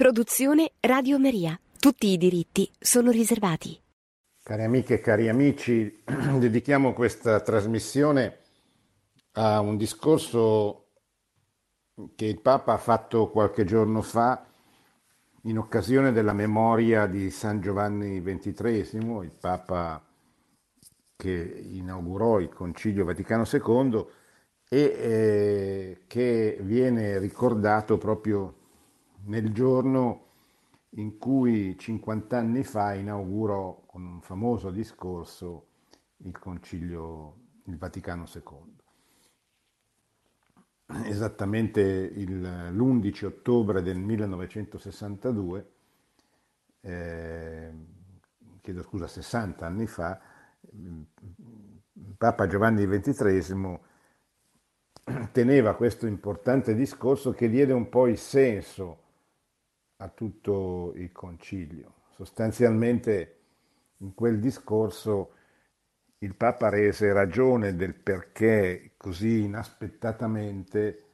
Produzione Radio Maria. Tutti i diritti sono riservati. Cari amiche e cari amici, dedichiamo questa trasmissione a un discorso che il Papa ha fatto qualche giorno fa in occasione della memoria di San Giovanni XXIII, il Papa che inaugurò il Concilio Vaticano II e che viene ricordato proprio nel giorno in cui 50 anni fa inaugurò con un famoso discorso il Concilio, il Vaticano II. Esattamente l'11 ottobre del 1962, 60 anni fa, Papa Giovanni XXIII teneva questo importante discorso che diede un po' il senso a tutto il concilio. Sostanzialmente in quel discorso il Papa rese ragione del perché così inaspettatamente,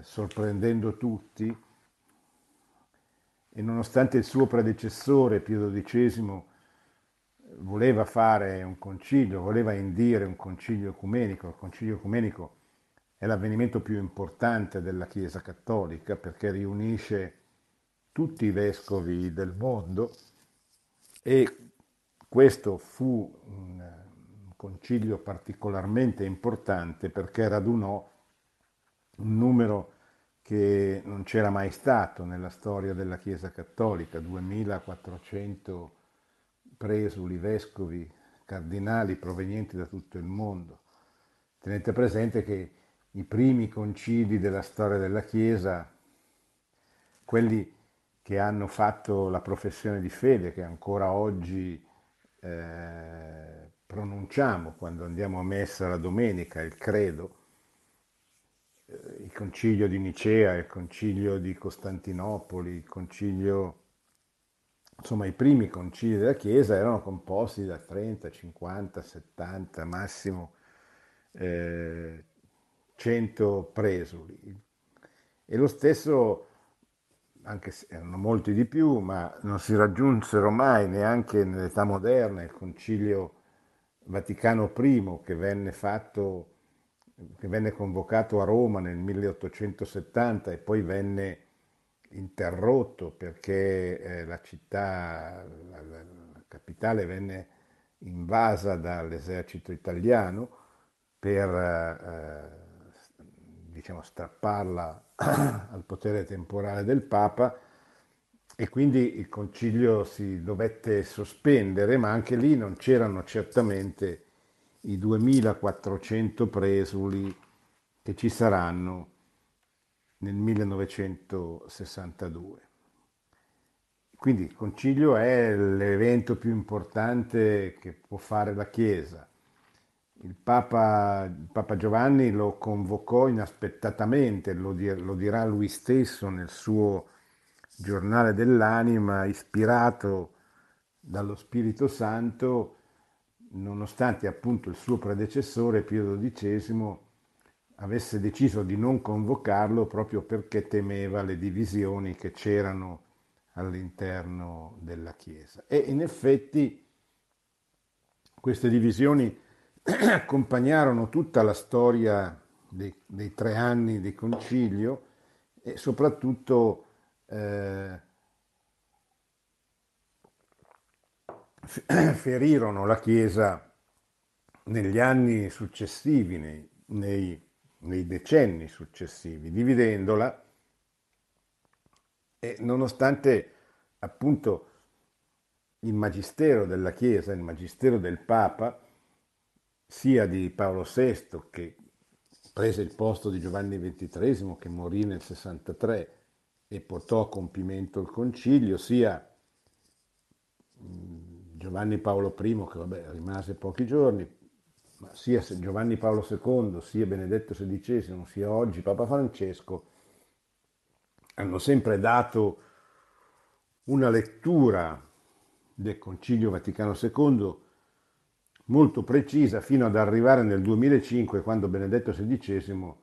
sorprendendo tutti, e nonostante il suo predecessore Pio XII voleva fare un concilio, voleva indire un concilio ecumenico, il concilio ecumenico è l'avvenimento più importante della Chiesa Cattolica perché riunisce tutti i vescovi del mondo, e questo fu un concilio particolarmente importante perché radunò un numero che non c'era mai stato nella storia della Chiesa Cattolica, 2400 presuli, vescovi, cardinali provenienti da tutto il mondo. Tenete presente che i primi concili della storia della Chiesa, quelli che hanno fatto la professione di fede, che ancora oggi pronunciamo quando andiamo a messa la domenica, il credo, il concilio di Nicea, il concilio di Costantinopoli, il concilio, insomma i primi concili della Chiesa erano composti da 30, 50, 70, massimo 100 presuli, e lo stesso, anche se erano molti di più, ma non si raggiunsero mai neanche nell'età moderna il Concilio Vaticano I che venne convocato a Roma nel 1870 e poi venne interrotto perché la città, la capitale, venne invasa dall'esercito italiano per strapparla al potere temporale del Papa, e quindi il concilio si dovette sospendere, ma anche lì non c'erano certamente i 2400 presuli che ci saranno nel 1962. Quindi il concilio è l'evento più importante che può fare la Chiesa. Il Papa Giovanni lo convocò inaspettatamente, lo dirà lui stesso nel suo giornale dell'anima, ispirato dallo Spirito Santo, nonostante appunto il suo predecessore Pio XII avesse deciso di non convocarlo proprio perché temeva le divisioni che c'erano all'interno della Chiesa. E in effetti queste divisioni accompagnarono tutta la storia dei 3 anni di concilio e soprattutto ferirono la Chiesa negli anni successivi, nei decenni successivi, dividendola, e nonostante appunto il magistero della Chiesa, il magistero del Papa, sia di Paolo VI, che prese il posto di Giovanni XXIII, che morì nel 63 e portò a compimento il concilio, sia Giovanni Paolo I, che rimase pochi giorni, ma sia Giovanni Paolo II, sia Benedetto XVI, sia oggi Papa Francesco, hanno sempre dato una lettura del Concilio Vaticano II molto precisa, fino ad arrivare nel 2005, quando Benedetto XVI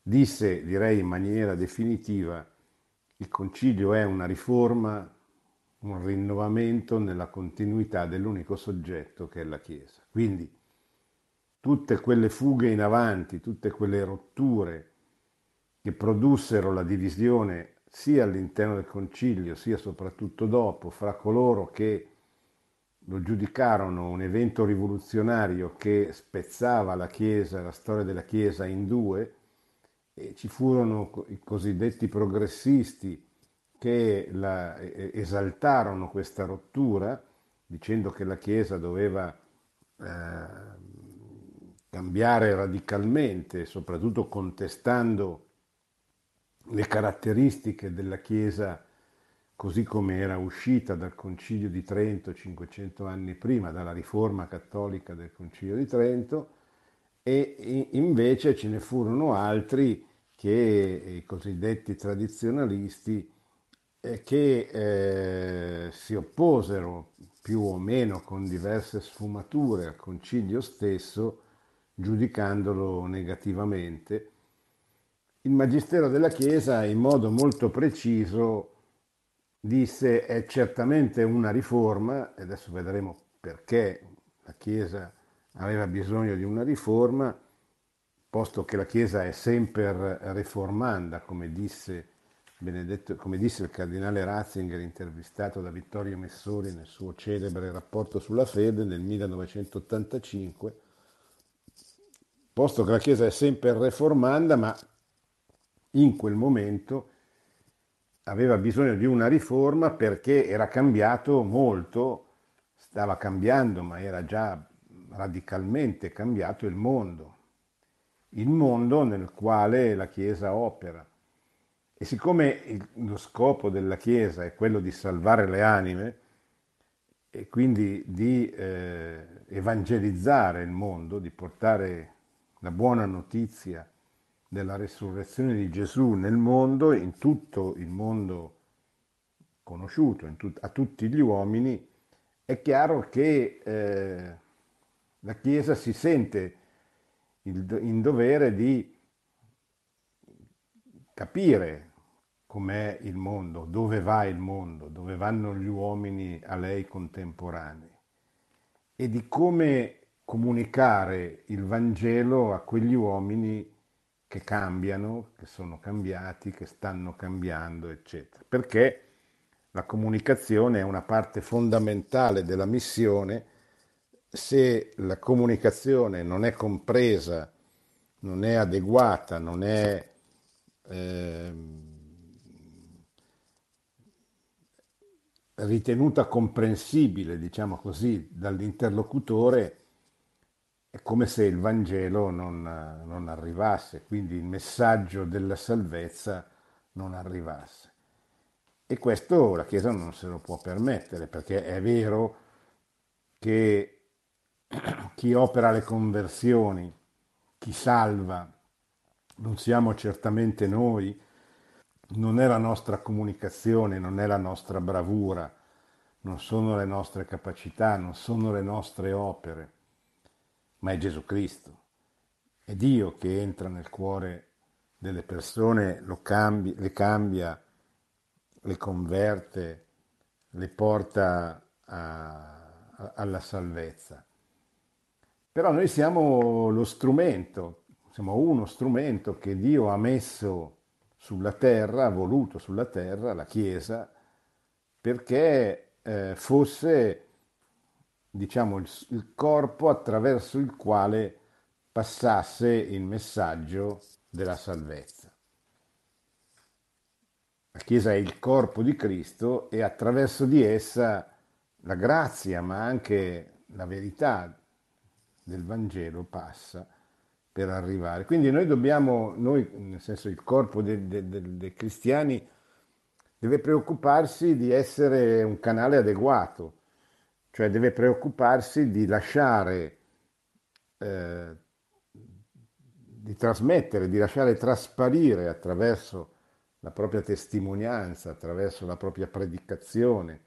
disse, direi in maniera definitiva, Il Concilio è una riforma, un rinnovamento nella continuità dell'unico soggetto che è la Chiesa. Quindi tutte quelle fughe in avanti, tutte quelle rotture che produssero la divisione sia all'interno del Concilio, sia soprattutto dopo, fra coloro che lo giudicarono un evento rivoluzionario che spezzava la Chiesa, la storia della Chiesa in due, e ci furono i cosiddetti progressisti che esaltarono questa rottura, dicendo che la Chiesa doveva cambiare radicalmente, soprattutto contestando le caratteristiche della Chiesa così come era uscita dal Concilio di Trento 500 anni prima, dalla riforma cattolica del Concilio di Trento, e invece ce ne furono altri, che i cosiddetti tradizionalisti, che si opposero più o meno con diverse sfumature al Concilio stesso, giudicandolo negativamente. Il Magistero della Chiesa in modo molto preciso disse: è certamente una riforma, e adesso vedremo perché la Chiesa aveva bisogno di una riforma, posto che la Chiesa è sempre riformanda, come disse il cardinale Ratzinger, intervistato da Vittorio Messori nel suo celebre rapporto sulla fede nel 1985, posto che la Chiesa è sempre riformanda, ma in quel momento aveva bisogno di una riforma perché era cambiato molto, stava cambiando, ma era già radicalmente cambiato il mondo nel quale la Chiesa opera. E siccome lo scopo della Chiesa è quello di salvare le anime e quindi di evangelizzare il mondo, di portare la buona notizia della resurrezione di Gesù nel mondo, in tutto il mondo conosciuto, a tutti gli uomini, è chiaro che la Chiesa si sente in dovere di capire com'è il mondo, dove va il mondo, dove vanno gli uomini a lei contemporanei, e di come comunicare il Vangelo a quegli uomini che cambiano, che sono cambiati, che stanno cambiando, eccetera. Perché la comunicazione è una parte fondamentale della missione. Se la comunicazione non è compresa, non è adeguata, non è ritenuta comprensibile, diciamo così, dall'interlocutore, è come se il Vangelo non arrivasse, quindi il messaggio della salvezza non arrivasse. E questo la Chiesa non se lo può permettere, perché è vero che chi opera le conversioni, chi salva, non siamo certamente noi, non è la nostra comunicazione, non è la nostra bravura, non sono le nostre capacità, non sono le nostre opere, ma è Gesù Cristo. È Dio che entra nel cuore delle persone, le cambia, le converte, le porta alla salvezza. Però noi siamo lo strumento, siamo uno strumento che Dio ha messo sulla terra, ha voluto sulla terra, la Chiesa, perché fosse, diciamo, il corpo attraverso il quale passasse il messaggio della salvezza. La Chiesa è il corpo di Cristo e attraverso di essa la grazia, ma anche la verità del Vangelo passa per arrivare. Quindi noi dobbiamo, nel senso il corpo dei cristiani, deve preoccuparsi di essere un canale adeguato, cioè deve preoccuparsi di lasciare, di trasmettere, di lasciare trasparire attraverso la propria testimonianza, attraverso la propria predicazione,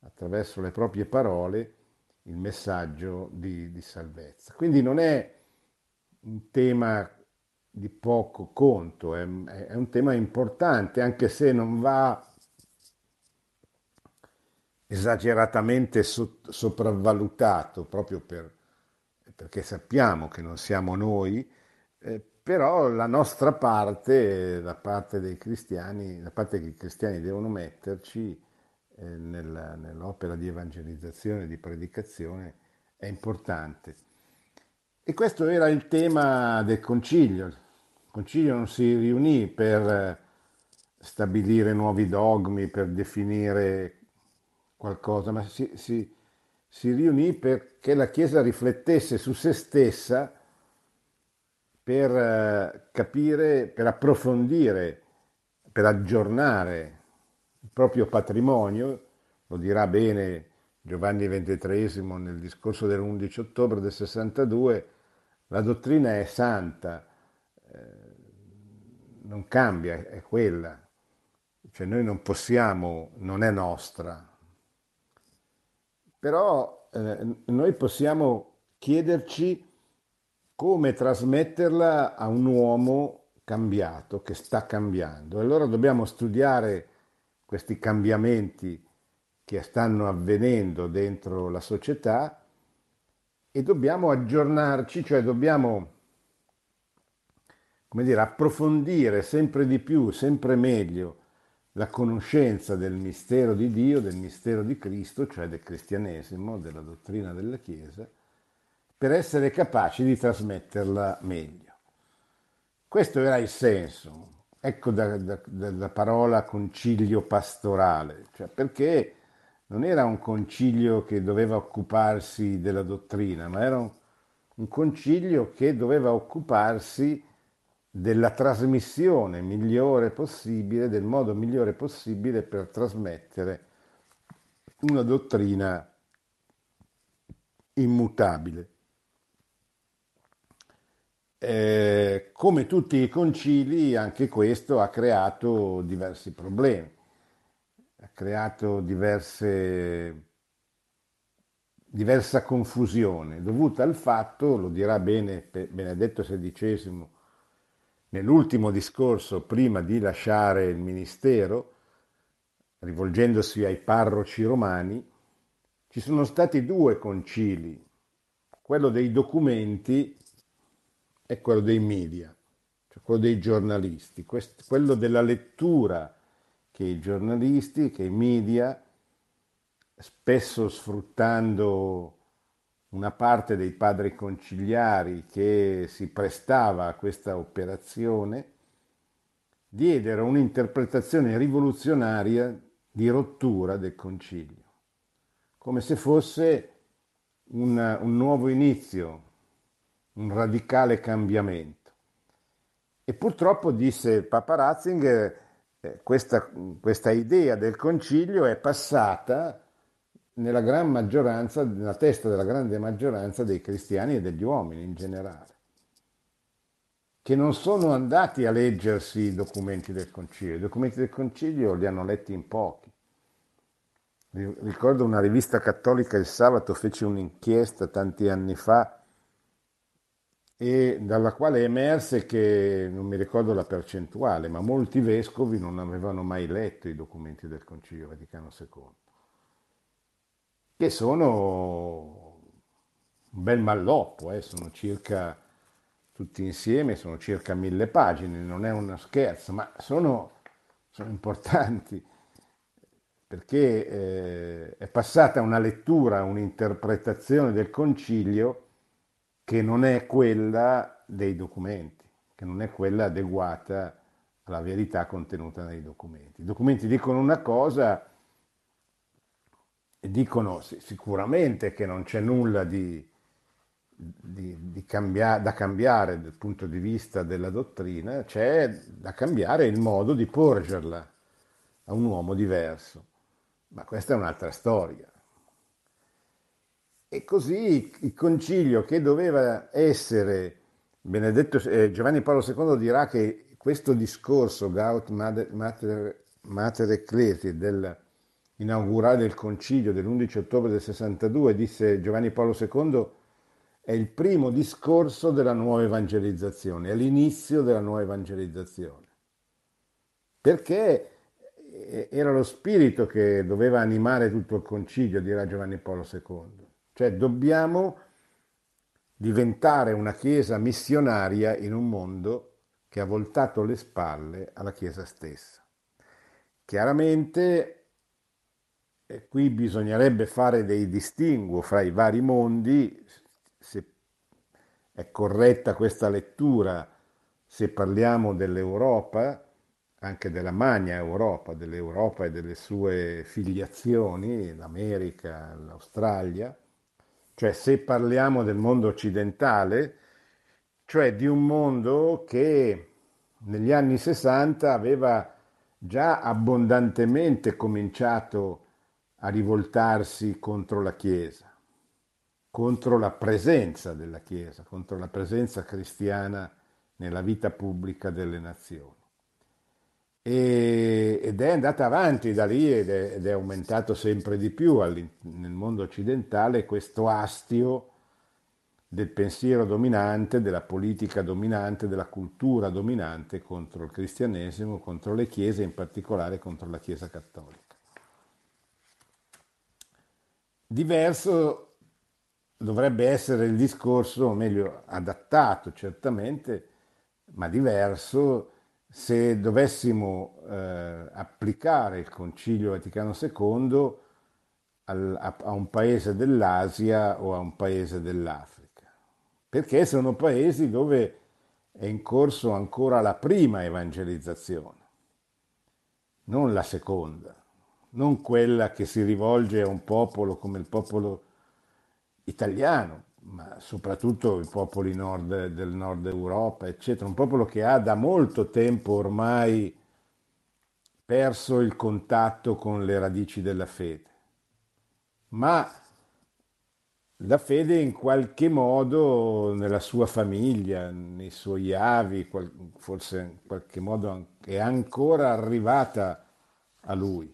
attraverso le proprie parole, il messaggio di salvezza. Quindi non è un tema di poco conto, è un tema importante, anche se non va esageratamente sopravvalutato, proprio perché sappiamo che non siamo noi, però la nostra parte, la parte dei cristiani, la parte che i cristiani devono metterci nell'opera di evangelizzazione, di predicazione, è importante. E questo era il tema del concilio. Il concilio non si riunì per stabilire nuovi dogmi, per definire qualcosa, ma si riunì perché la Chiesa riflettesse su se stessa per capire, per approfondire, per aggiornare il proprio patrimonio. Lo dirà bene Giovanni XXIII nel discorso dell'11 ottobre del 62, la dottrina è santa, non cambia, è quella. Cioè noi non possiamo, non è nostra. Però noi possiamo chiederci come trasmetterla a un uomo cambiato, che sta cambiando. Allora dobbiamo studiare questi cambiamenti che stanno avvenendo dentro la società e dobbiamo aggiornarci, cioè dobbiamo, come dire, approfondire sempre di più, sempre meglio la conoscenza del mistero di Dio, del mistero di Cristo, cioè del cristianesimo, della dottrina della Chiesa, per essere capaci di trasmetterla meglio. Questo era il senso. Ecco la parola concilio pastorale, cioè perché non era un concilio che doveva occuparsi della dottrina, ma era un concilio che doveva occuparsi della trasmissione migliore possibile, del modo migliore possibile per trasmettere una dottrina immutabile. Come tutti i concili, anche questo ha creato diversi problemi, ha creato diversa confusione dovuta al fatto, lo dirà bene Benedetto XVI nell'ultimo discorso prima di lasciare il ministero, rivolgendosi ai parroci romani, ci sono stati due concili, quello dei documenti è quello dei media, cioè quello dei giornalisti, quello della lettura che i giornalisti, che i media, spesso sfruttando una parte dei padri conciliari che si prestava a questa operazione, diedero un'interpretazione rivoluzionaria di rottura del concilio, come se fosse un nuovo inizio, un radicale cambiamento. E purtroppo, disse Papa Ratzinger, questa idea del concilio è passata nella gran maggioranza, nella testa della grande maggioranza dei cristiani e degli uomini in generale, che non sono andati a leggersi i documenti del concilio. I documenti del concilio li hanno letti in pochi. Ricordo una rivista cattolica Il Sabato fece un'inchiesta tanti anni fa e dalla quale emerse che, non mi ricordo la percentuale, ma molti vescovi non avevano mai letto i documenti del Concilio Vaticano II, che sono un bel malloppo, sono circa, tutti insieme, sono circa 1000 pagine, non è uno scherzo, ma sono importanti, perché è passata una lettura, un'interpretazione del Concilio che non è quella dei documenti, che non è quella adeguata alla verità contenuta nei documenti. I documenti dicono una cosa, e dicono sicuramente che non c'è nulla da cambiare dal punto di vista della dottrina, c'è da cambiare il modo di porgerla a un uomo diverso, ma questa è un'altra storia. E così il concilio che doveva essere, Giovanni Paolo II dirà che questo discorso, Gaut Mater Ecclesiae, dell'inaugurale del concilio dell'11 ottobre del 62, disse Giovanni Paolo II, È il primo discorso della nuova evangelizzazione, è l'inizio della nuova evangelizzazione. Perché era lo spirito che doveva animare tutto il concilio, dirà Giovanni Paolo II. Cioè dobbiamo diventare una chiesa missionaria in un mondo che ha voltato le spalle alla chiesa stessa. Chiaramente qui bisognerebbe fare dei distinguo fra i vari mondi. Se è corretta questa lettura, se parliamo dell'Europa, anche della Magna Europa, dell'Europa e delle sue filiazioni, l'America, l'Australia, cioè se parliamo del mondo occidentale, cioè di un mondo che negli anni 60 aveva già abbondantemente cominciato a rivoltarsi contro la Chiesa, contro la presenza della Chiesa, contro la presenza cristiana nella vita pubblica delle nazioni. Ed è andata avanti da lì ed è aumentato sempre di più nel mondo occidentale questo astio del pensiero dominante, della politica dominante, della cultura dominante contro il cristianesimo, contro le chiese, in particolare contro la Chiesa cattolica. Diverso dovrebbe essere il discorso, o meglio adattato certamente, ma diverso se dovessimo applicare il Concilio Vaticano II a un paese dell'Asia o a un paese dell'Africa, perché sono paesi dove è in corso ancora la prima evangelizzazione, non la seconda, non quella che si rivolge a un popolo come il popolo italiano, ma soprattutto i popoli del nord Europa, eccetera, un popolo che ha da molto tempo ormai perso il contatto con le radici della fede, ma la fede in qualche modo nella sua famiglia, nei suoi avi, forse in qualche modo è ancora arrivata a lui,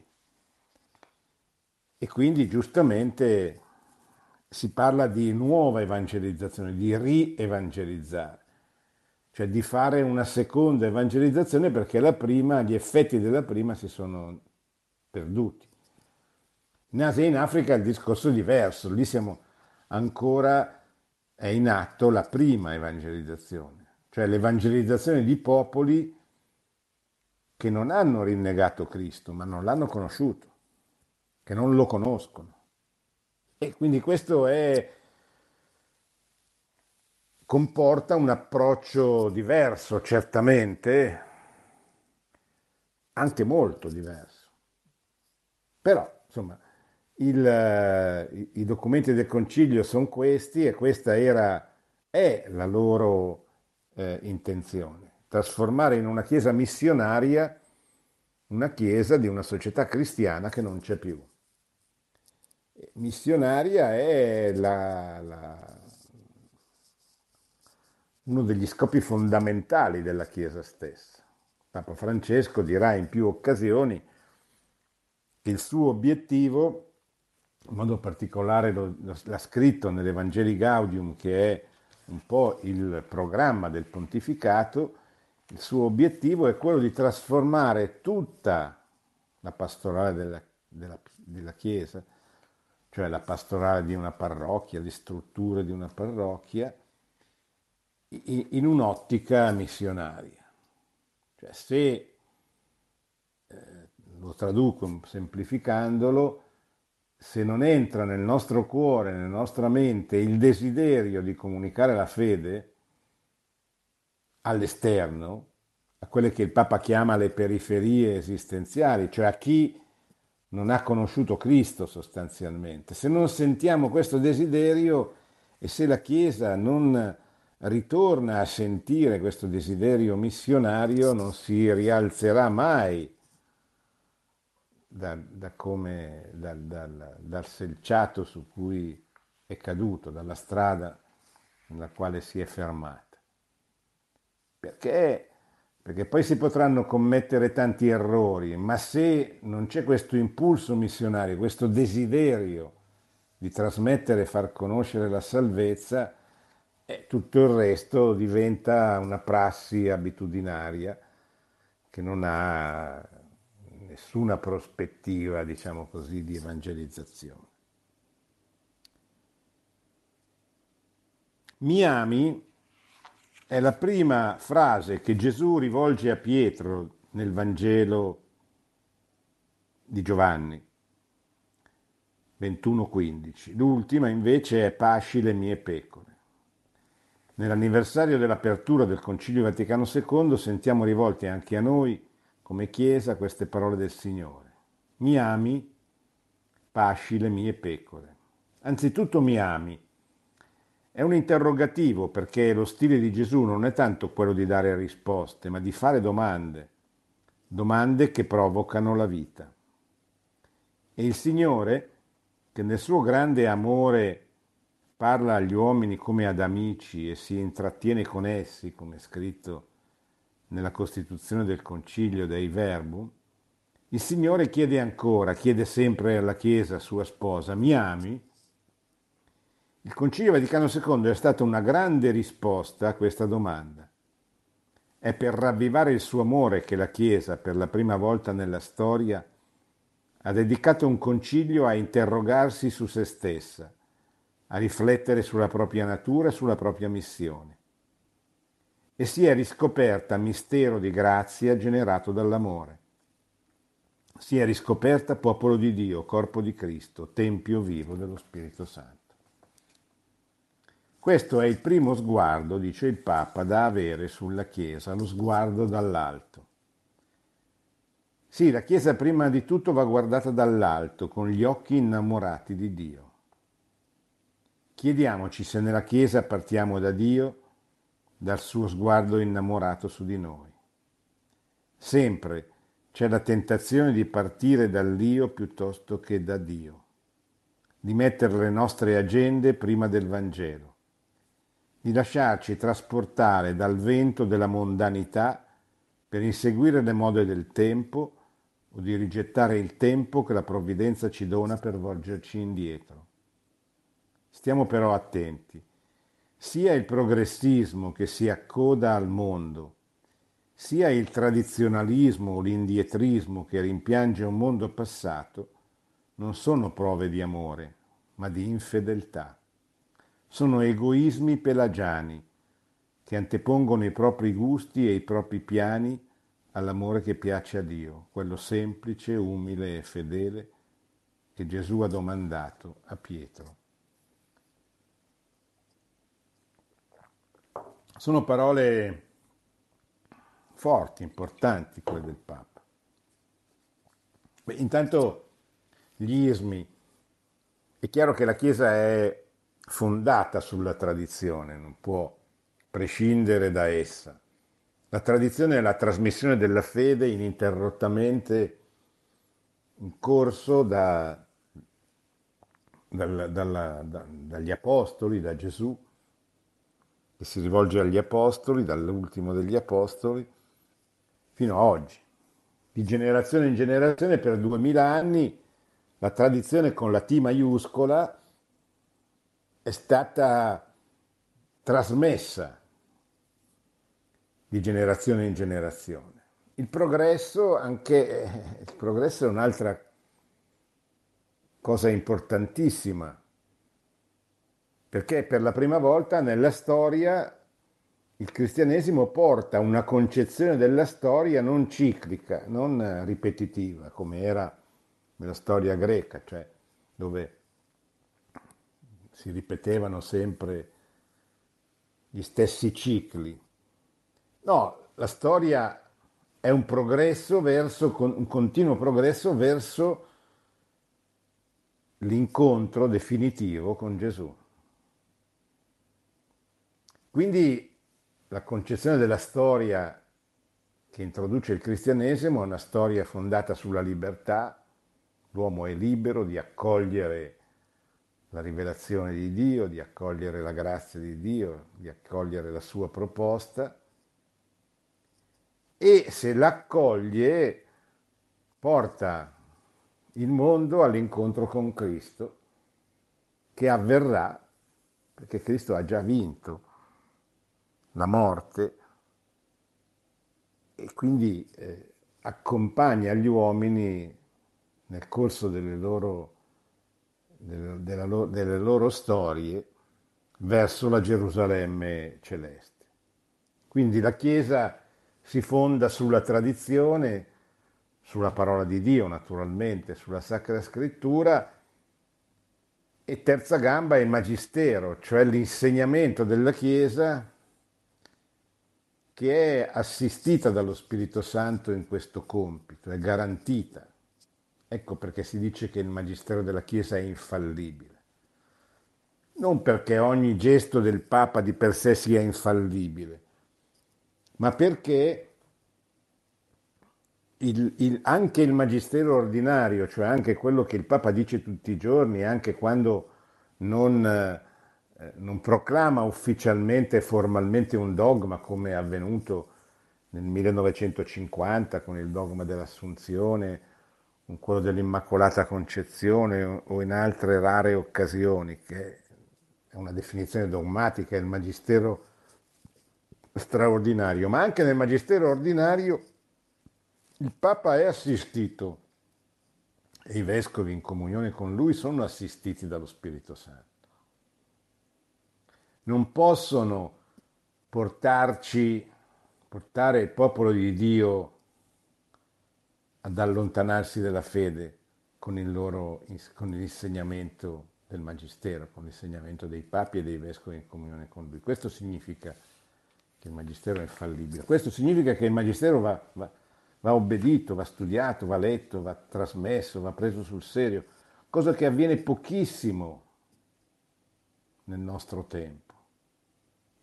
e quindi giustamente si parla di nuova evangelizzazione, di rievangelizzare, cioè di fare una seconda evangelizzazione perché la prima, gli effetti della prima si sono perduti. In Asia e in Africa il discorso è diverso, lì è in atto la prima evangelizzazione, cioè l'evangelizzazione di popoli che non hanno rinnegato Cristo, ma non l'hanno conosciuto, che non lo conoscono. E quindi questo comporta un approccio diverso, certamente, anche molto diverso. Però, insomma, i documenti del Concilio sono questi e questa è la loro intenzione, trasformare in una chiesa missionaria una chiesa di una società cristiana che non c'è più. Missionaria è uno degli scopi fondamentali della Chiesa stessa. Papa Francesco dirà in più occasioni che il suo obiettivo, in modo particolare l'ha scritto nell'Evangelii Gaudium, che è un po' il programma del pontificato, il suo obiettivo è quello di trasformare tutta la pastorale della Chiesa, cioè la pastorale di una parrocchia, le strutture di una parrocchia, in un'ottica missionaria. Cioè se, lo traduco semplificandolo, se non entra nel nostro cuore, nella nostra mente, il desiderio di comunicare la fede all'esterno, a quelle che il Papa chiama le periferie esistenziali, cioè a chi non ha conosciuto Cristo sostanzialmente. Se non sentiamo questo desiderio e se la Chiesa non ritorna a sentire questo desiderio missionario, non si rialzerà mai dal selciato su cui è caduto, dalla strada nella quale si è fermata. Perché poi si potranno commettere tanti errori, ma se non c'è questo impulso missionario, questo desiderio di trasmettere e far conoscere la salvezza, tutto il resto diventa una prassi abitudinaria che non ha nessuna prospettiva, diciamo così, di evangelizzazione. Mi ami è la prima frase che Gesù rivolge a Pietro nel Vangelo di Giovanni 21,15. L'ultima invece è pasci le mie pecore. Nell'anniversario dell'apertura del Concilio Vaticano II sentiamo rivolte anche a noi, come Chiesa, queste parole del Signore. Mi ami, pasci le mie pecore. Anzitutto mi ami. È un interrogativo perché lo stile di Gesù non è tanto quello di dare risposte, ma di fare domande, domande che provocano la vita. E il Signore, che nel suo grande amore parla agli uomini come ad amici e si intrattiene con essi, come è scritto nella Costituzione del Concilio dei Verbum, il Signore chiede ancora, chiede sempre alla Chiesa, sua sposa, mi ami? Il Concilio Vaticano II è stata una grande risposta a questa domanda. È per ravvivare il suo amore che la Chiesa, per la prima volta nella storia, ha dedicato un concilio a interrogarsi su se stessa, a riflettere sulla propria natura e sulla propria missione. E si è riscoperta mistero di grazia generato dall'amore. Si è riscoperta popolo di Dio, corpo di Cristo, tempio vivo dello Spirito Santo. Questo è il primo sguardo, dice il Papa, da avere sulla Chiesa, lo sguardo dall'alto. Sì, la Chiesa prima di tutto va guardata dall'alto, con gli occhi innamorati di Dio. Chiediamoci se nella Chiesa partiamo da Dio, dal suo sguardo innamorato su di noi. Sempre c'è la tentazione di partire dall'io piuttosto che da Dio, di mettere le nostre agende prima del Vangelo, di lasciarci trasportare dal vento della mondanità per inseguire le mode del tempo o di rigettare il tempo che la provvidenza ci dona per volgerci indietro. Stiamo però attenti, sia il progressismo che si accoda al mondo, sia il tradizionalismo o l'indietrismo che rimpiange un mondo passato, non sono prove di amore, ma di infedeltà. Sono egoismi pelagiani che antepongono i propri gusti e i propri piani all'amore che piace a Dio, quello semplice, umile e fedele che Gesù ha domandato a Pietro. Sono parole forti, importanti quelle del Papa. Beh, intanto gli ismi. È chiaro che la Chiesa è fondata sulla tradizione, non può prescindere da essa. La tradizione è la trasmissione della fede ininterrottamente in corso dagli apostoli, da Gesù, che si rivolge agli apostoli, dall'ultimo degli apostoli, fino a oggi. Di generazione in generazione, per 2000 anni, la tradizione con la T maiuscola è stata trasmessa di generazione in generazione. Il progresso, anche il progresso è un'altra cosa importantissima, perché per la prima volta nella storia il cristianesimo porta una concezione della storia non ciclica, non ripetitiva, come era nella storia greca, cioè dove si ripetevano sempre gli stessi cicli. No, la storia è un progresso verso, un continuo progresso verso l'incontro definitivo con Gesù. Quindi la concezione della storia che introduce il cristianesimo è una storia fondata sulla libertà. L'uomo è libero di accogliere la rivelazione di Dio, di accogliere la grazia di Dio, di accogliere la sua proposta, e se l'accoglie porta il mondo all'incontro con Cristo, che avverrà perché Cristo ha già vinto la morte, e quindi accompagna gli uomini nel corso delle loro storie verso la Gerusalemme celeste. Quindi la Chiesa si fonda sulla tradizione, sulla parola di Dio naturalmente, sulla Sacra Scrittura, e terza gamba è il Magistero, cioè l'insegnamento della Chiesa che è assistita dallo Spirito Santo in questo compito, è garantita. Ecco perché si dice che il Magistero della Chiesa è infallibile. Non perché ogni gesto del Papa di per sé sia infallibile, ma perché anche il Magistero ordinario, cioè anche quello che il Papa dice tutti i giorni, anche quando non proclama ufficialmente e formalmente un dogma, come è avvenuto nel 1950 con il dogma dell'Assunzione, con quello dell'Immacolata Concezione o in altre rare occasioni, che è una definizione dogmatica, il Magistero straordinario, ma anche nel Magistero ordinario il Papa è assistito e i Vescovi in comunione con lui sono assistiti dallo Spirito Santo. Non possono portare il popolo di Dio ad allontanarsi dalla fede con l'insegnamento del Magistero, con l'insegnamento dei Papi e dei Vescovi in comunione con lui. Questo significa che il Magistero è infallibile. Questo significa che il Magistero va obbedito, va studiato, va letto, va trasmesso, va preso sul serio, cosa che avviene pochissimo nel nostro tempo.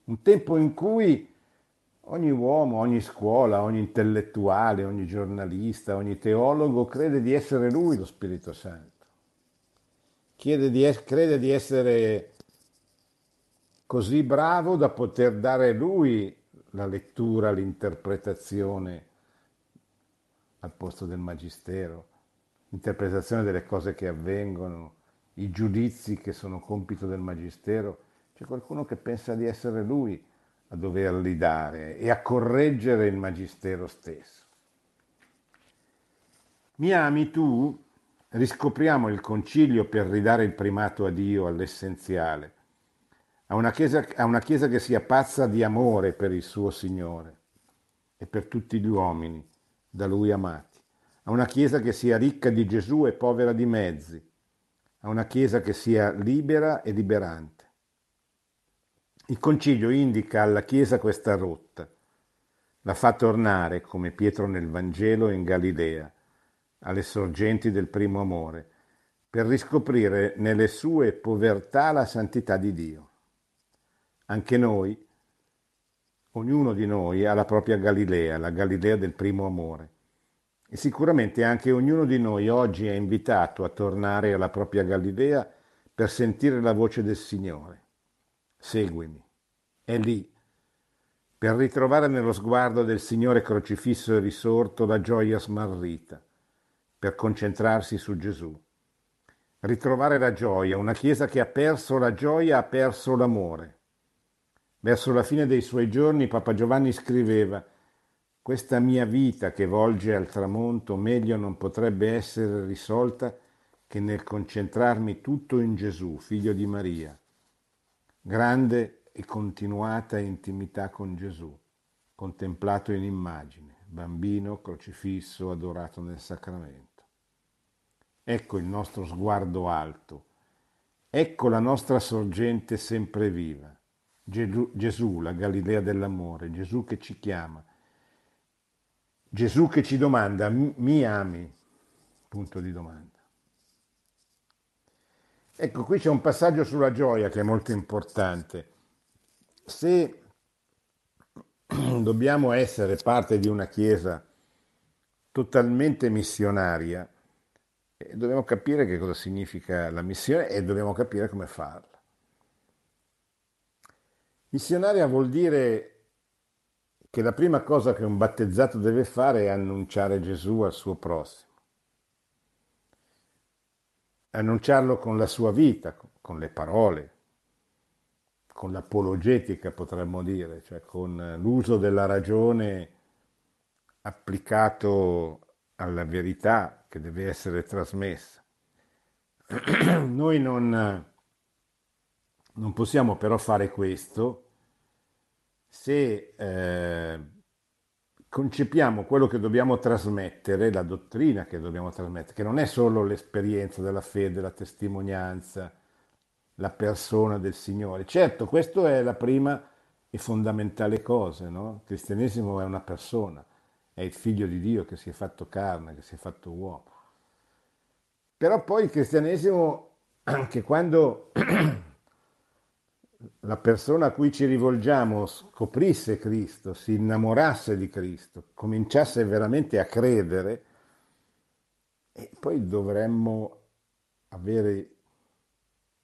Un tempo in cui ogni uomo, ogni scuola, ogni intellettuale, ogni giornalista, ogni teologo crede di essere lui lo Spirito Santo. Crede di essere così bravo da poter dare lui la lettura, l'interpretazione al posto del Magistero, l'interpretazione delle cose che avvengono, i giudizi che sono compito del Magistero. C'è qualcuno che pensa di essere lui a doverli dare e a correggere il Magistero stesso. Mi ami tu? Riscopriamo il Concilio per ridare il primato a Dio, all'essenziale, a una Chiesa che sia pazza di amore per il suo Signore e per tutti gli uomini da Lui amati, a una Chiesa che sia ricca di Gesù e povera di mezzi, a una Chiesa che sia libera e liberante. Il Concilio indica alla Chiesa questa rotta, la fa tornare, come Pietro nel Vangelo, in Galilea, alle sorgenti del primo amore, per riscoprire nelle sue povertà la santità di Dio. Anche noi, ognuno di noi, ha la propria Galilea, la Galilea del primo amore. E sicuramente anche ognuno di noi oggi è invitato a tornare alla propria Galilea per sentire la voce del Signore. Seguimi. È lì, per ritrovare nello sguardo del Signore crocifisso e risorto la gioia smarrita, per concentrarsi su Gesù. Ritrovare la gioia, una Chiesa che ha perso la gioia, ha perso l'amore. Verso la fine dei suoi giorni Papa Giovanni scriveva: «Questa mia vita che volge al tramonto meglio non potrebbe essere risolta che nel concentrarmi tutto in Gesù, figlio di Maria. Grande e continuata intimità con Gesù, contemplato in immagine, bambino, crocifisso, adorato nel sacramento». Ecco il nostro sguardo alto, ecco la nostra sorgente sempre viva. Gesù, la Galilea dell'amore, Gesù che ci chiama, Gesù che ci domanda: mi ami? Punto di domanda. Ecco, qui c'è un passaggio sulla gioia che è molto importante. Se dobbiamo essere parte di una Chiesa totalmente missionaria, dobbiamo capire che cosa significa la missione e dobbiamo capire come farla. Missionaria vuol dire che la prima cosa che un battezzato deve fare è annunciare Gesù al suo prossimo, annunciarlo con la sua vita, con le parole, con l'apologetica, potremmo dire, cioè con l'uso della ragione applicato alla verità che deve essere trasmessa. Noi non possiamo però fare questo se concepiamo quello che dobbiamo trasmettere, la dottrina che dobbiamo trasmettere, che non è solo l'esperienza della fede, la testimonianza, la persona del Signore. Certo, questa è la prima e fondamentale cosa, no? Il cristianesimo è una persona, è il figlio di Dio che si è fatto carne, che si è fatto uomo. Però poi il cristianesimo, anche quando la persona a cui ci rivolgiamo scoprisse Cristo, si innamorasse di Cristo, cominciasse veramente a credere, e poi dovremmo avere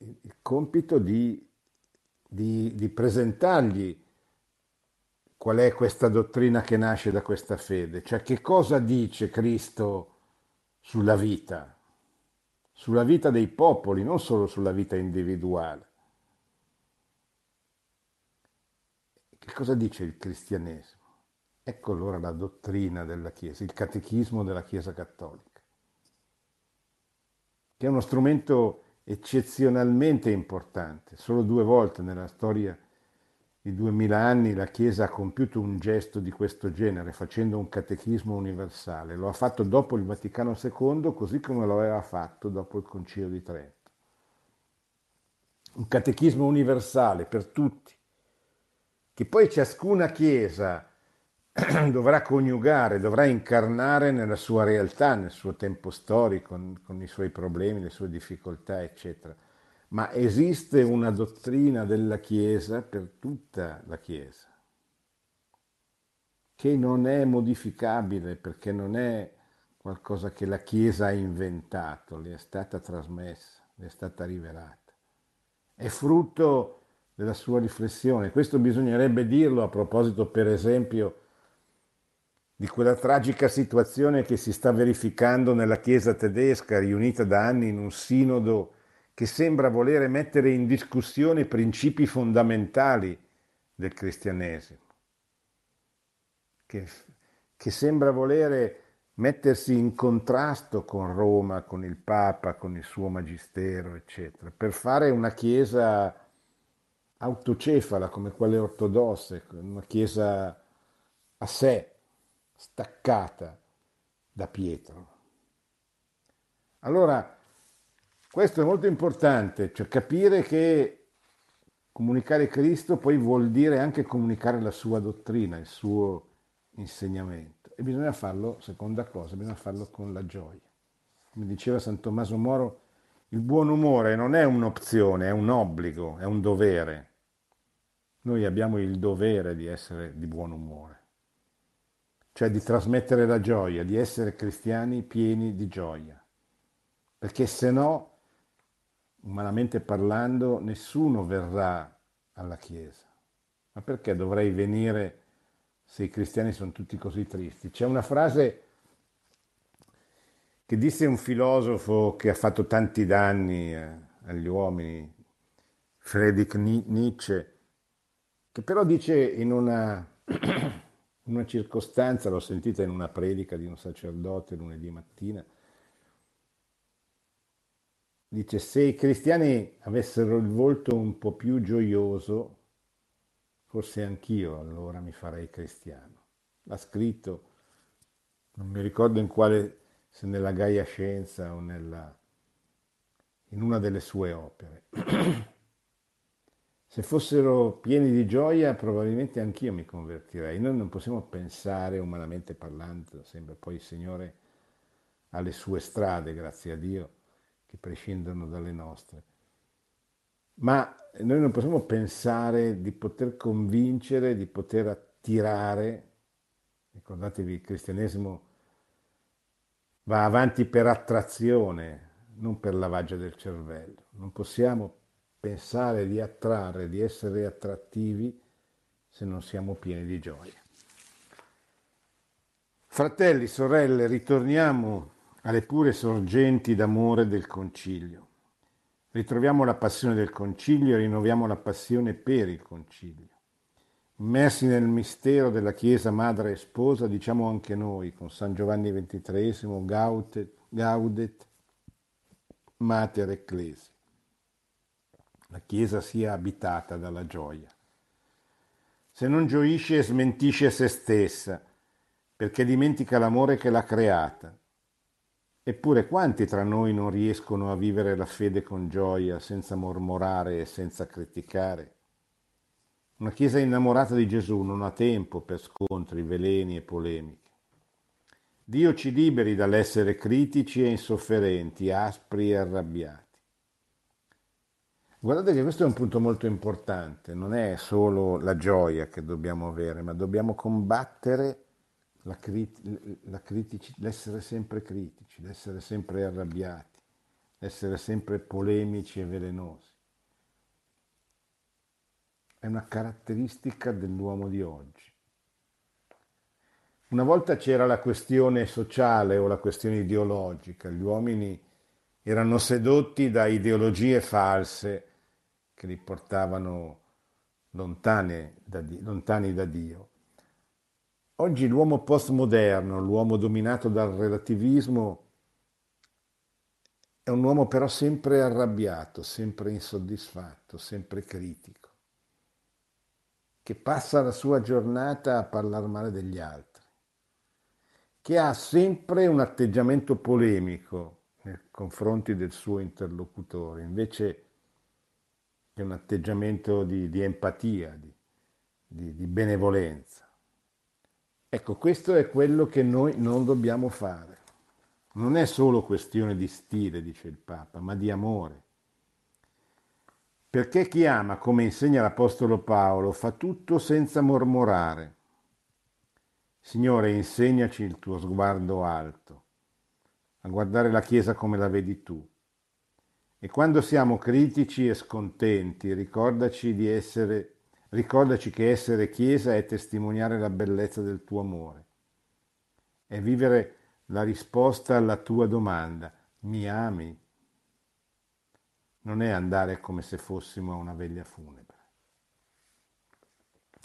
il compito di presentargli qual è questa dottrina che nasce da questa fede, cioè che cosa dice Cristo sulla vita dei popoli, non solo sulla vita individuale. Che cosa dice il cristianesimo? Ecco allora la dottrina della Chiesa, il catechismo della Chiesa Cattolica, che è uno strumento eccezionalmente importante. Solo due volte nella storia di 2000 anni la Chiesa ha compiuto un gesto di questo genere, facendo un catechismo universale. Lo ha fatto dopo il Vaticano II, così come lo aveva fatto dopo il Concilio di Trento. Un catechismo universale per tutti, che poi ciascuna Chiesa dovrà coniugare, dovrà incarnare nella sua realtà, nel suo tempo storico, con i suoi problemi, le sue difficoltà, eccetera. Ma esiste una dottrina della Chiesa per tutta la Chiesa, che non è modificabile, perché non è qualcosa che la Chiesa ha inventato, le è stata trasmessa, le è stata rivelata. È frutto della sua riflessione. Questo bisognerebbe dirlo a proposito, per esempio, di quella tragica situazione che si sta verificando nella Chiesa tedesca, riunita da anni in un sinodo che sembra volere mettere in discussione i principi fondamentali del cristianesimo, che sembra volere mettersi in contrasto con Roma, con il Papa, con il suo magistero, eccetera, per fare una Chiesa autocefala come quelle ortodosse, una Chiesa a sé, staccata da Pietro. Allora, questo è molto importante, cioè capire che comunicare Cristo poi vuol dire anche comunicare la sua dottrina, il suo insegnamento. E bisogna farlo, seconda cosa, bisogna farlo con la gioia. Come diceva San Tommaso Moro, il buon umore non è un'opzione, è un obbligo, è un dovere. Noi abbiamo il dovere di essere di buon umore, cioè di trasmettere la gioia, di essere cristiani pieni di gioia, perché se no, umanamente parlando, nessuno verrà alla Chiesa. Ma perché dovrei venire se i cristiani sono tutti così tristi? C'è una frase che disse un filosofo che ha fatto tanti danni agli uomini, Friedrich Nietzsche, che però dice in una circostanza, l'ho sentita in una predica di un sacerdote lunedì mattina, dice: se i cristiani avessero il volto un po' più gioioso, forse anch'io allora mi farei cristiano. L'ha scritto, non mi ricordo in quale, se nella Gaia Scienza o in una delle sue opere. Se fossero pieni di gioia, probabilmente anch'io mi convertirei. Noi non possiamo pensare, umanamente parlando, sempre. Poi il Signore ha le sue strade, grazie a Dio, che prescindono dalle nostre, ma noi non possiamo pensare di poter convincere, di poter attirare. Ricordatevi, il cristianesimo va avanti per attrazione, non per lavaggio del cervello. Non possiamo pensare di attrarre, di essere attrattivi, se non siamo pieni di gioia. Fratelli, sorelle, ritorniamo alle pure sorgenti d'amore del Concilio. Ritroviamo la passione del Concilio e rinnoviamo la passione per il Concilio. Immersi nel mistero della Chiesa madre e sposa, diciamo anche noi, con San Giovanni XXIII, Gaudet Mater Ecclesi. La Chiesa sia abitata dalla gioia. Se non gioisce, smentisce se stessa, perché dimentica l'amore che l'ha creata. Eppure quanti tra noi non riescono a vivere la fede con gioia, senza mormorare e senza criticare? Una Chiesa innamorata di Gesù non ha tempo per scontri, veleni e polemiche. Dio ci liberi dall'essere critici e insofferenti, aspri e arrabbiati. Guardate che questo è un punto molto importante, non è solo la gioia che dobbiamo avere, ma dobbiamo combattere l'essere sempre critici, l'essere sempre arrabbiati, l'essere sempre polemici e velenosi. È una caratteristica dell'uomo di oggi. Una volta c'era la questione sociale o la questione ideologica, gli uomini erano sedotti da ideologie false che li portavano lontani da Dio. Oggi l'uomo postmoderno, l'uomo dominato dal relativismo, è un uomo però sempre arrabbiato, sempre insoddisfatto, sempre critico, che passa la sua giornata a parlare male degli altri, che ha sempre un atteggiamento polemico nei confronti del suo interlocutore, invece che un atteggiamento di empatia, di benevolenza. Ecco, questo è quello che noi non dobbiamo fare. Non è solo questione di stile, dice il Papa, ma di amore. Perché chi ama, come insegna l'Apostolo Paolo, fa tutto senza mormorare. Signore, insegnaci il tuo sguardo alto, a guardare la Chiesa come la vedi tu. E quando siamo critici e scontenti, ricordaci che essere Chiesa è testimoniare la bellezza del tuo amore, è vivere la risposta alla tua domanda, mi ami? Non è andare come se fossimo a una veglia funebre.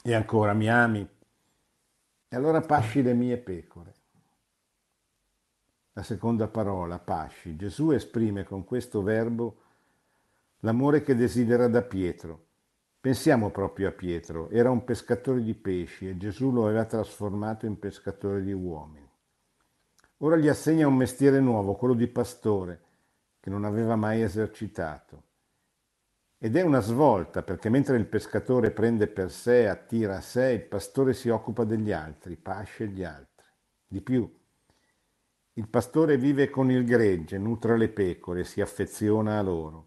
E ancora, mi ami? E allora pasci le mie pecore. La seconda parola, pasci. Gesù esprime con questo verbo l'amore che desidera da Pietro. Pensiamo proprio a Pietro, era un pescatore di pesci e Gesù lo aveva trasformato in pescatore di uomini. Ora gli assegna un mestiere nuovo, quello di pastore, che non aveva mai esercitato. Ed è una svolta, perché mentre il pescatore prende per sé, attira a sé, il pastore si occupa degli altri, pasce gli altri. Di più, il pastore vive con il gregge, nutre le pecore, si affeziona a loro.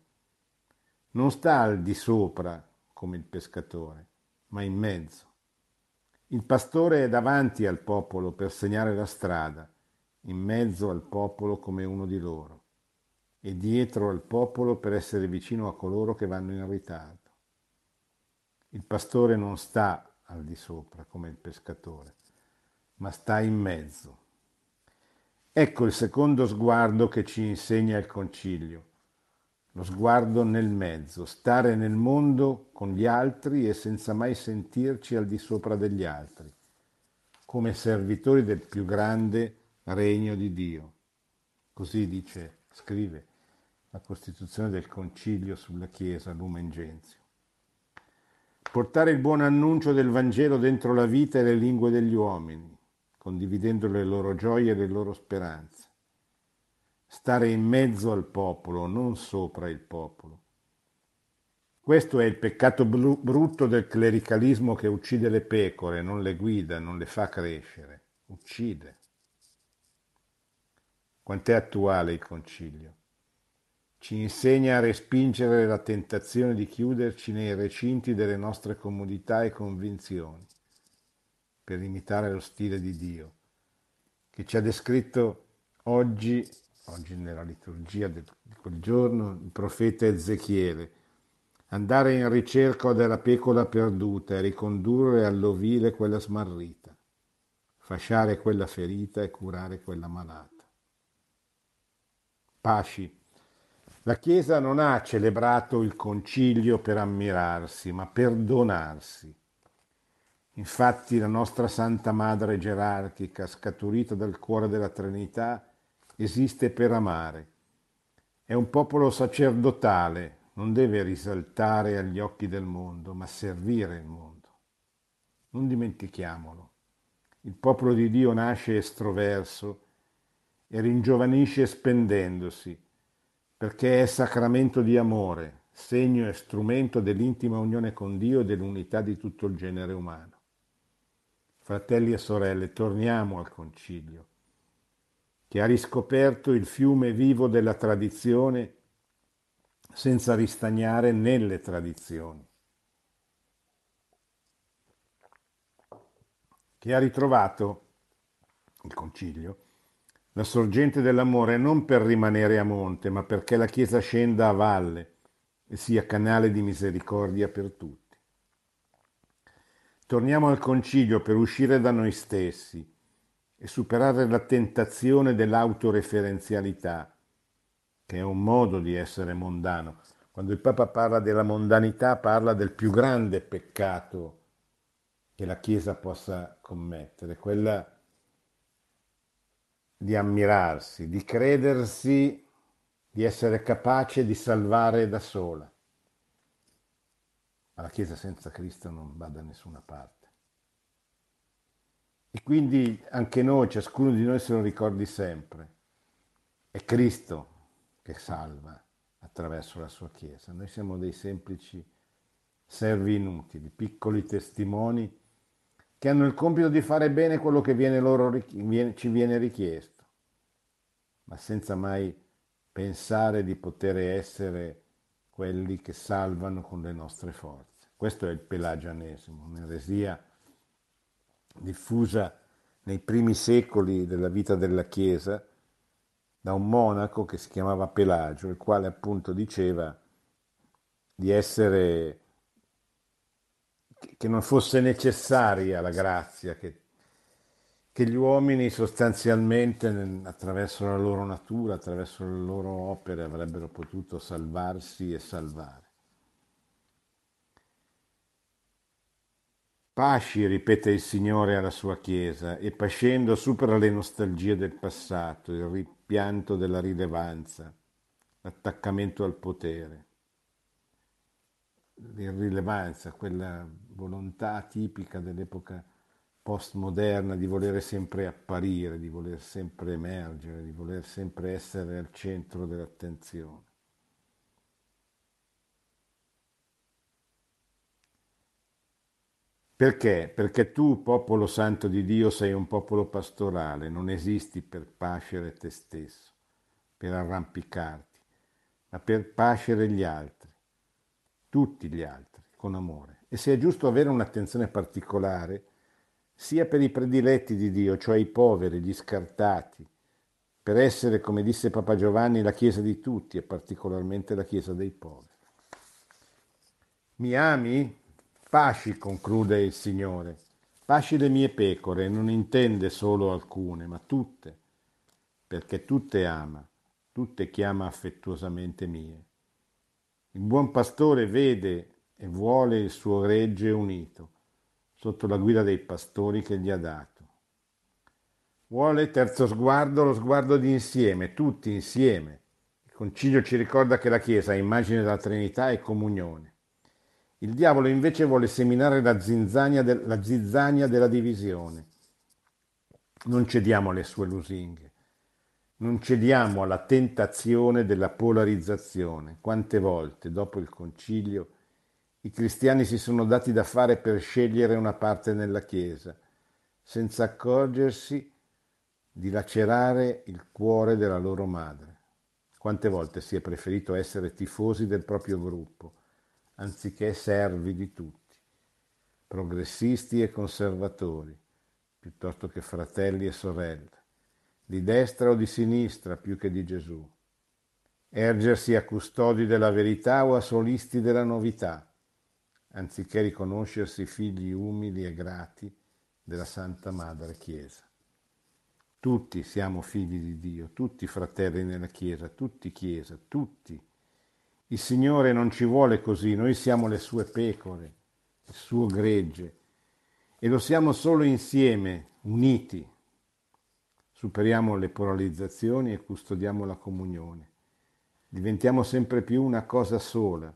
Non sta al di sopra, come il pescatore, ma in mezzo. Il pastore è davanti al popolo per segnare la strada, in mezzo al popolo come uno di loro, e dietro al popolo per essere vicino a coloro che vanno in ritardo. Il pastore non sta al di sopra come il pescatore, ma sta in mezzo. Ecco il secondo sguardo che ci insegna il Concilio, lo sguardo nel mezzo, stare nel mondo con gli altri e senza mai sentirci al di sopra degli altri, come servitori del più grande regno di Dio. Così scrive la Costituzione del Concilio sulla Chiesa, Lumen Gentium. Portare il buon annuncio del Vangelo dentro la vita e le lingue degli uomini, condividendo le loro gioie e le loro speranze. Stare in mezzo al popolo, non sopra il popolo. Questo è il peccato brutto del clericalismo che uccide le pecore, non le guida, non le fa crescere, uccide. Quant'è attuale il Concilio? Ci insegna a respingere la tentazione di chiuderci nei recinti delle nostre comodità e convinzioni, per imitare lo stile di Dio, che ci ha descritto oggi nella liturgia di quel giorno, il profeta Ezechiele, andare in ricerca della pecora perduta e ricondurre all'ovile quella smarrita, fasciare quella ferita e curare quella malata. Pasci, La Chiesa non ha celebrato il concilio per ammirarsi, ma per donarsi. Infatti la nostra Santa Madre gerarchica, scaturita dal cuore della Trinità, esiste per amare. È un popolo sacerdotale, non deve risaltare agli occhi del mondo, ma servire il mondo. Non dimentichiamolo. Il popolo di Dio nasce estroverso e ringiovanisce spendendosi, perché è sacramento di amore, segno e strumento dell'intima unione con Dio e dell'unità di tutto il genere umano. Fratelli e sorelle, torniamo al Concilio, che ha riscoperto il fiume vivo della tradizione senza ristagnare nelle tradizioni, che ha ritrovato, il Concilio, la sorgente dell'amore non per rimanere a monte, ma perché la Chiesa scenda a valle e sia canale di misericordia per tutti. Torniamo al Concilio per uscire da noi stessi e superare la tentazione dell'autoreferenzialità, che è un modo di essere mondano. Quando il Papa parla della mondanità, parla del più grande peccato che la Chiesa possa commettere, quella di ammirarsi, di credersi di essere capace di salvare da sola. Ma la Chiesa senza Cristo non va da nessuna parte. E quindi anche noi, ciascuno di noi se lo ricordi sempre. È Cristo che salva attraverso la sua Chiesa. Noi siamo dei semplici servi inutili, piccoli testimoni che hanno il compito di fare bene quello che ci viene richiesto, ma senza mai pensare di poter essere quelli che salvano con le nostre forze. Questo è il pelagianesimo, un'eresia diffusa nei primi secoli della vita della Chiesa da un monaco che si chiamava Pelagio, il quale appunto diceva di essere, che non fosse necessaria la grazia, che gli uomini sostanzialmente attraverso la loro natura, attraverso le loro opere avrebbero potuto salvarsi e salvare. Pasci, ripete il Signore alla sua Chiesa, e pascendo supera le nostalgie del passato, il ripianto della rilevanza, l'attaccamento al potere. L'irrilevanza, quella volontà tipica dell'epoca postmoderna di volere sempre apparire, di voler sempre emergere, di voler sempre essere al centro dell'attenzione. Perché? Perché tu, popolo santo di Dio, sei un popolo pastorale, non esisti per pascere te stesso, per arrampicarti, ma per pascere gli altri. Tutti gli altri, con amore. E se è giusto avere un'attenzione particolare, sia per i prediletti di Dio, cioè i poveri, gli scartati, per essere, come disse Papa Giovanni, la Chiesa di tutti e particolarmente la Chiesa dei poveri. Mi ami? Pasci, conclude il Signore, pasci le mie pecore, non intende solo alcune, ma tutte, perché tutte ama, tutte chiama affettuosamente mie. Il buon pastore vede e vuole il suo gregge unito, sotto la guida dei pastori che gli ha dato. Vuole terzo sguardo, lo sguardo di insieme, tutti insieme. Il Concilio ci ricorda che la Chiesa è immagine della Trinità e comunione. Il diavolo invece vuole seminare la zizzania della divisione. Non cediamo alle sue lusinghe. Non cediamo alla tentazione della polarizzazione. Quante volte, dopo il Concilio, i cristiani si sono dati da fare per scegliere una parte nella Chiesa, senza accorgersi di lacerare il cuore della loro madre. Quante volte si è preferito essere tifosi del proprio gruppo, anziché servi di tutti, progressisti e conservatori, piuttosto che fratelli e sorelle, di destra o di sinistra più che di Gesù, ergersi a custodi della verità o a solisti della novità, anziché riconoscersi figli umili e grati della Santa Madre Chiesa. Tutti siamo figli di Dio, tutti fratelli nella Chiesa, tutti Chiesa, tutti Il Signore non ci vuole così, noi siamo le sue pecore, il suo gregge, e lo siamo solo insieme, uniti. Superiamo le polarizzazioni e custodiamo la comunione. Diventiamo sempre più una cosa sola,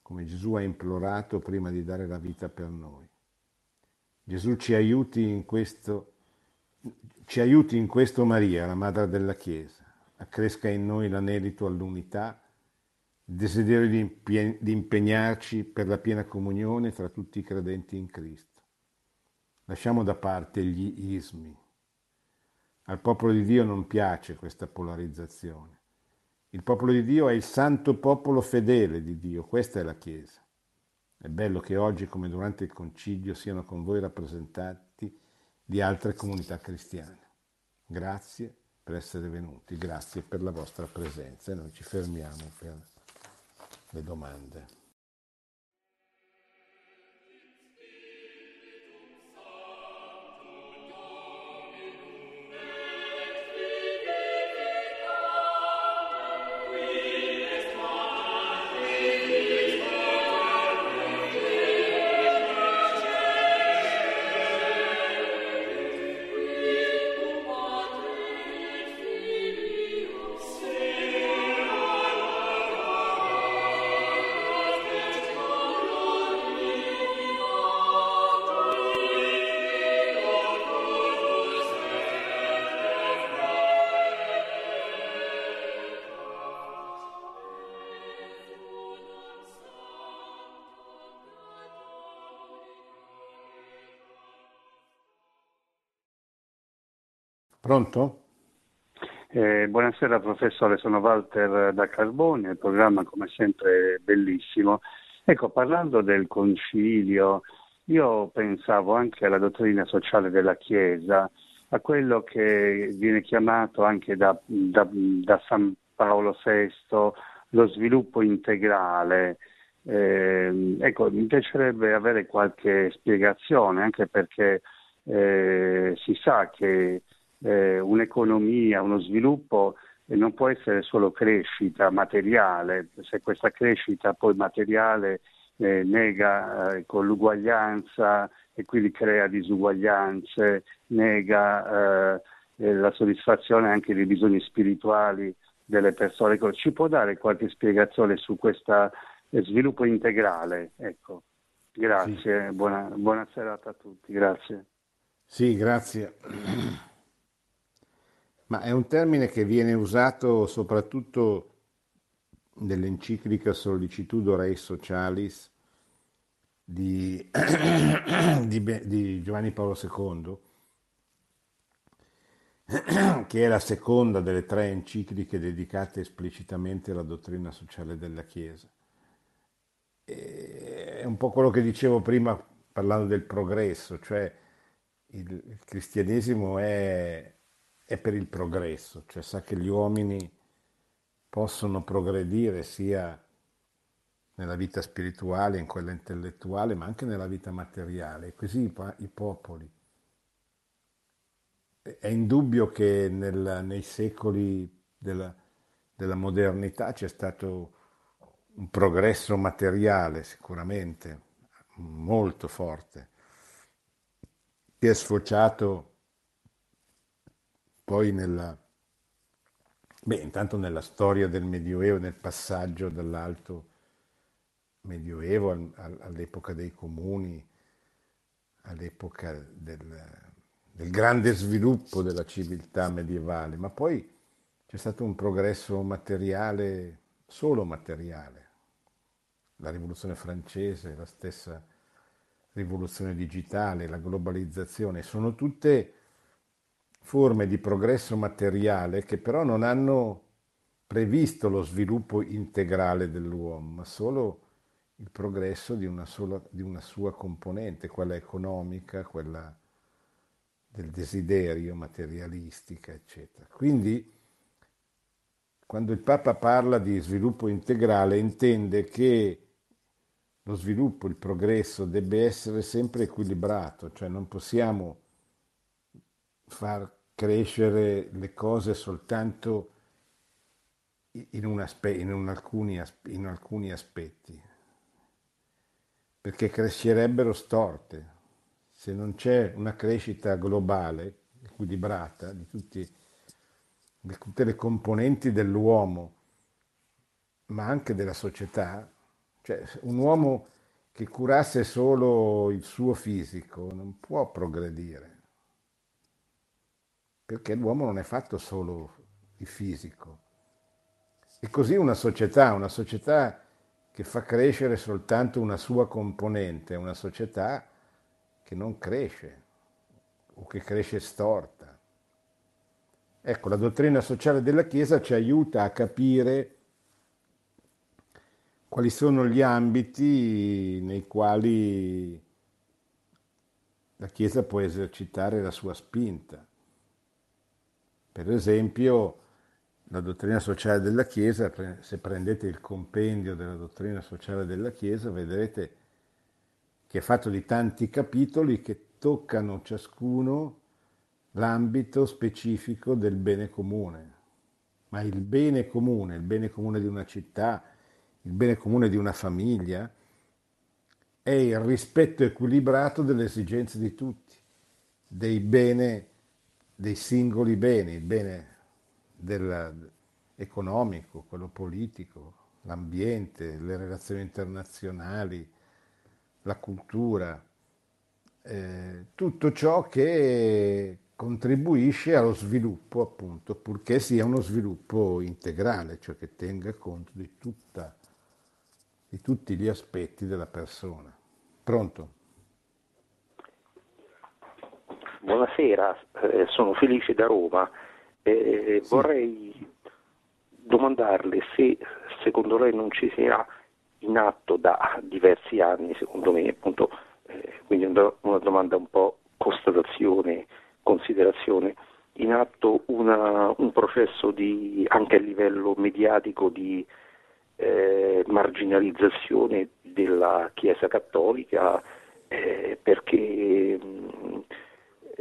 come Gesù ha implorato prima di dare la vita per noi. Gesù ci aiuti in questo Maria, la Madre della Chiesa, accresca in noi l'anelito all'unità, il desiderio di impegnarci per la piena comunione tra tutti i credenti in Cristo. Lasciamo da parte gli ismi. Al popolo di Dio non piace questa polarizzazione. Il popolo di Dio è il santo popolo fedele di Dio, questa è la Chiesa. È bello che oggi, come durante il Concilio, siano con voi rappresentanti di altre comunità cristiane. Grazie per essere venuti, grazie per la vostra presenza. E noi ci fermiamo per le domande. Pronto? Buonasera professore, sono Walter da Carboni, il programma come sempre è bellissimo. Ecco, parlando del concilio, io pensavo anche alla dottrina sociale della Chiesa, a quello che viene chiamato anche da San Paolo VI lo sviluppo integrale. Ecco, mi piacerebbe avere qualche spiegazione, anche perché si sa che un'economia, uno sviluppo non può essere solo crescita materiale, se questa crescita poi materiale nega con l'uguaglianza e quindi crea disuguaglianze, nega la soddisfazione anche dei bisogni spirituali delle persone. Ecco, ci può dare qualche spiegazione su questo sviluppo integrale? Ecco, grazie, sì. Buona serata a tutti, grazie. Sì, grazie. Ma è un termine che viene usato soprattutto nell'enciclica Sollicitudo Rei Socialis di Giovanni Paolo II, che è la seconda delle tre encicliche dedicate esplicitamente alla dottrina sociale della Chiesa. È un po' quello che dicevo prima parlando del progresso, cioè il cristianesimo è per il progresso, cioè sa che gli uomini possono progredire sia nella vita spirituale, in quella intellettuale, ma anche nella vita materiale, e così i popoli. È indubbio che nei secoli della modernità c'è stato un progresso materiale sicuramente molto forte, che è sfociato poi intanto nella storia del Medioevo, nel passaggio dall'Alto Medioevo all'epoca dei comuni, all'epoca del grande sviluppo della civiltà medievale, ma poi c'è stato un progresso materiale, solo materiale. La Rivoluzione francese, la stessa rivoluzione digitale, la globalizzazione, sono tutte forme di progresso materiale che però non hanno previsto lo sviluppo integrale dell'uomo, ma solo il progresso di una sua componente, quella economica, quella del desiderio, materialistica, eccetera. Quindi, quando il Papa parla di sviluppo integrale, intende che lo sviluppo, il progresso, debba essere sempre equilibrato, cioè non possiamo far crescere le cose soltanto in alcuni aspetti, perché crescerebbero storte. Se non c'è una crescita globale, equilibrata, di tutte le componenti dell'uomo, ma anche della società, cioè un uomo che curasse solo il suo fisico non può progredire, perché l'uomo non è fatto solo di fisico. E così una società che fa crescere soltanto una sua componente, una società che non cresce o che cresce storta. Ecco, la dottrina sociale della Chiesa ci aiuta a capire quali sono gli ambiti nei quali la Chiesa può esercitare la sua spinta. Per esempio, la dottrina sociale della Chiesa, se prendete il compendio della dottrina sociale della Chiesa, vedrete che è fatto di tanti capitoli che toccano ciascuno l'ambito specifico del bene comune. Ma il bene comune di una città, il bene comune di una famiglia, è il rispetto equilibrato delle esigenze di tutti, dei singoli beni, il bene economico, quello politico, l'ambiente, le relazioni internazionali, la cultura, tutto ciò che contribuisce allo sviluppo, appunto, purché sia uno sviluppo integrale, cioè che tenga conto di tutti gli aspetti della persona. Pronto? Buonasera, sono Felice da Roma. Sì. Vorrei domandarle se secondo lei non ci sia in atto da diversi anni, secondo me, appunto, quindi una domanda un po' constatazione, considerazione, in atto un processo di, anche a livello mediatico, di marginalizzazione della Chiesa Cattolica, perché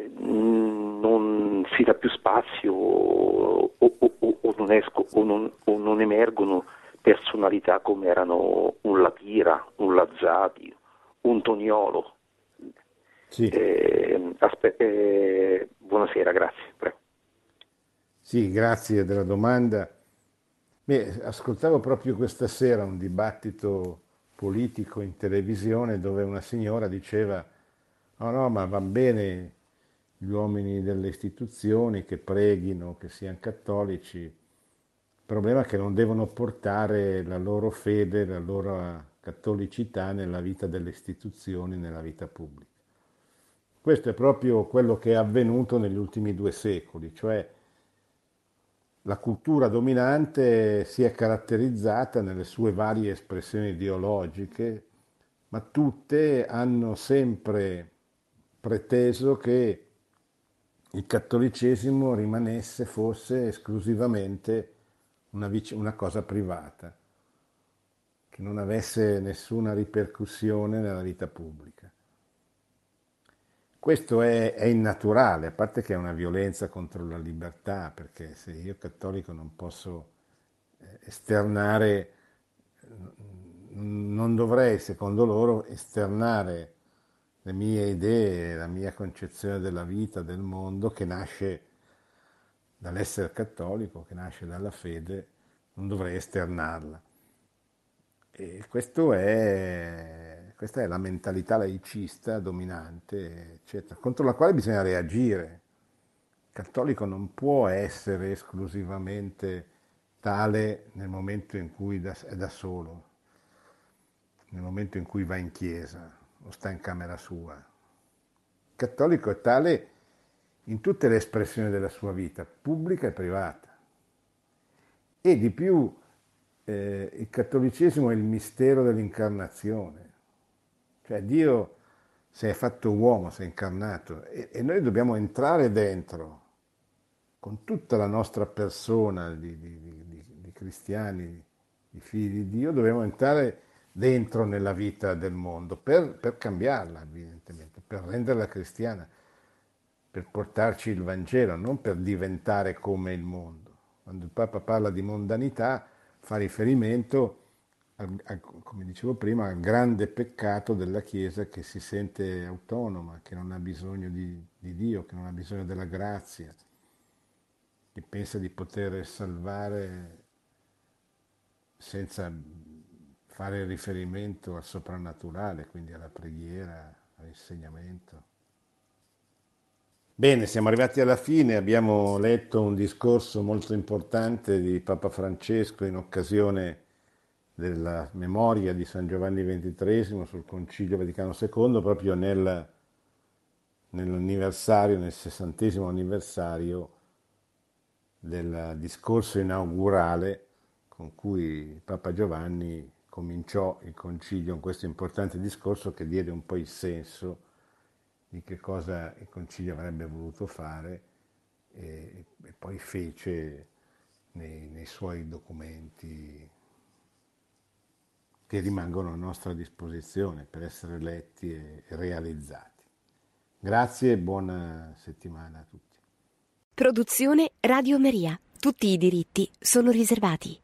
non si dà più spazio o non emergono personalità come erano un La Pira, un Lazzati, un Toniolo. Sì. Buonasera, grazie. Prego. Sì, grazie della domanda. Beh, ascoltavo proprio questa sera un dibattito politico in televisione dove una signora diceva no, ma va bene gli uomini delle istituzioni che preghino, che siano cattolici, il problema è che non devono portare la loro fede, la loro cattolicità nella vita delle istituzioni, nella vita pubblica. Questo è proprio quello che è avvenuto negli ultimi 2 secoli, cioè la cultura dominante si è caratterizzata nelle sue varie espressioni ideologiche, ma tutte hanno sempre preteso che il cattolicesimo rimanesse, fosse esclusivamente una cosa privata, che non avesse nessuna ripercussione nella vita pubblica. Questo è innaturale, a parte che è una violenza contro la libertà, perché se io cattolico non posso esternare, non dovrei, secondo loro, esternare le mie idee, la mia concezione della vita, del mondo, che nasce dall'essere cattolico, che nasce dalla fede, non dovrei esternarla. E questa è la mentalità laicista dominante, eccetera, contro la quale bisogna reagire. Il cattolico non può essere esclusivamente tale nel momento in cui è da solo, nel momento in cui va in chiesa o sta in camera sua. Il cattolico è tale in tutte le espressioni della sua vita, pubblica e privata. E di più, il cattolicesimo è il mistero dell'incarnazione. Cioè Dio si è fatto uomo, si è incarnato, e noi dobbiamo entrare dentro con tutta la nostra persona di cristiani, di figli di Dio, dobbiamo entrare dentro nella vita del mondo, per cambiarla, evidentemente, per renderla cristiana, per portarci il Vangelo, non per diventare come il mondo. Quando il Papa parla di mondanità fa riferimento, come dicevo prima, al grande peccato della Chiesa che si sente autonoma, che non ha bisogno di Dio, che non ha bisogno della grazia, che pensa di poter salvare senza fare riferimento al soprannaturale, quindi alla preghiera, all'insegnamento. Bene, siamo arrivati alla fine, abbiamo letto un discorso molto importante di Papa Francesco in occasione della memoria di San Giovanni XXIII sul Concilio Vaticano II, proprio nell'anniversario, nel 60° anniversario del discorso inaugurale con cui Papa Giovanni cominciò il Concilio, con questo importante discorso che diede un po' il senso di che cosa il Concilio avrebbe voluto fare e poi fece nei suoi documenti che rimangono a nostra disposizione per essere letti e realizzati. Grazie e buona settimana a tutti. Produzione Radio Maria. Tutti i diritti sono riservati.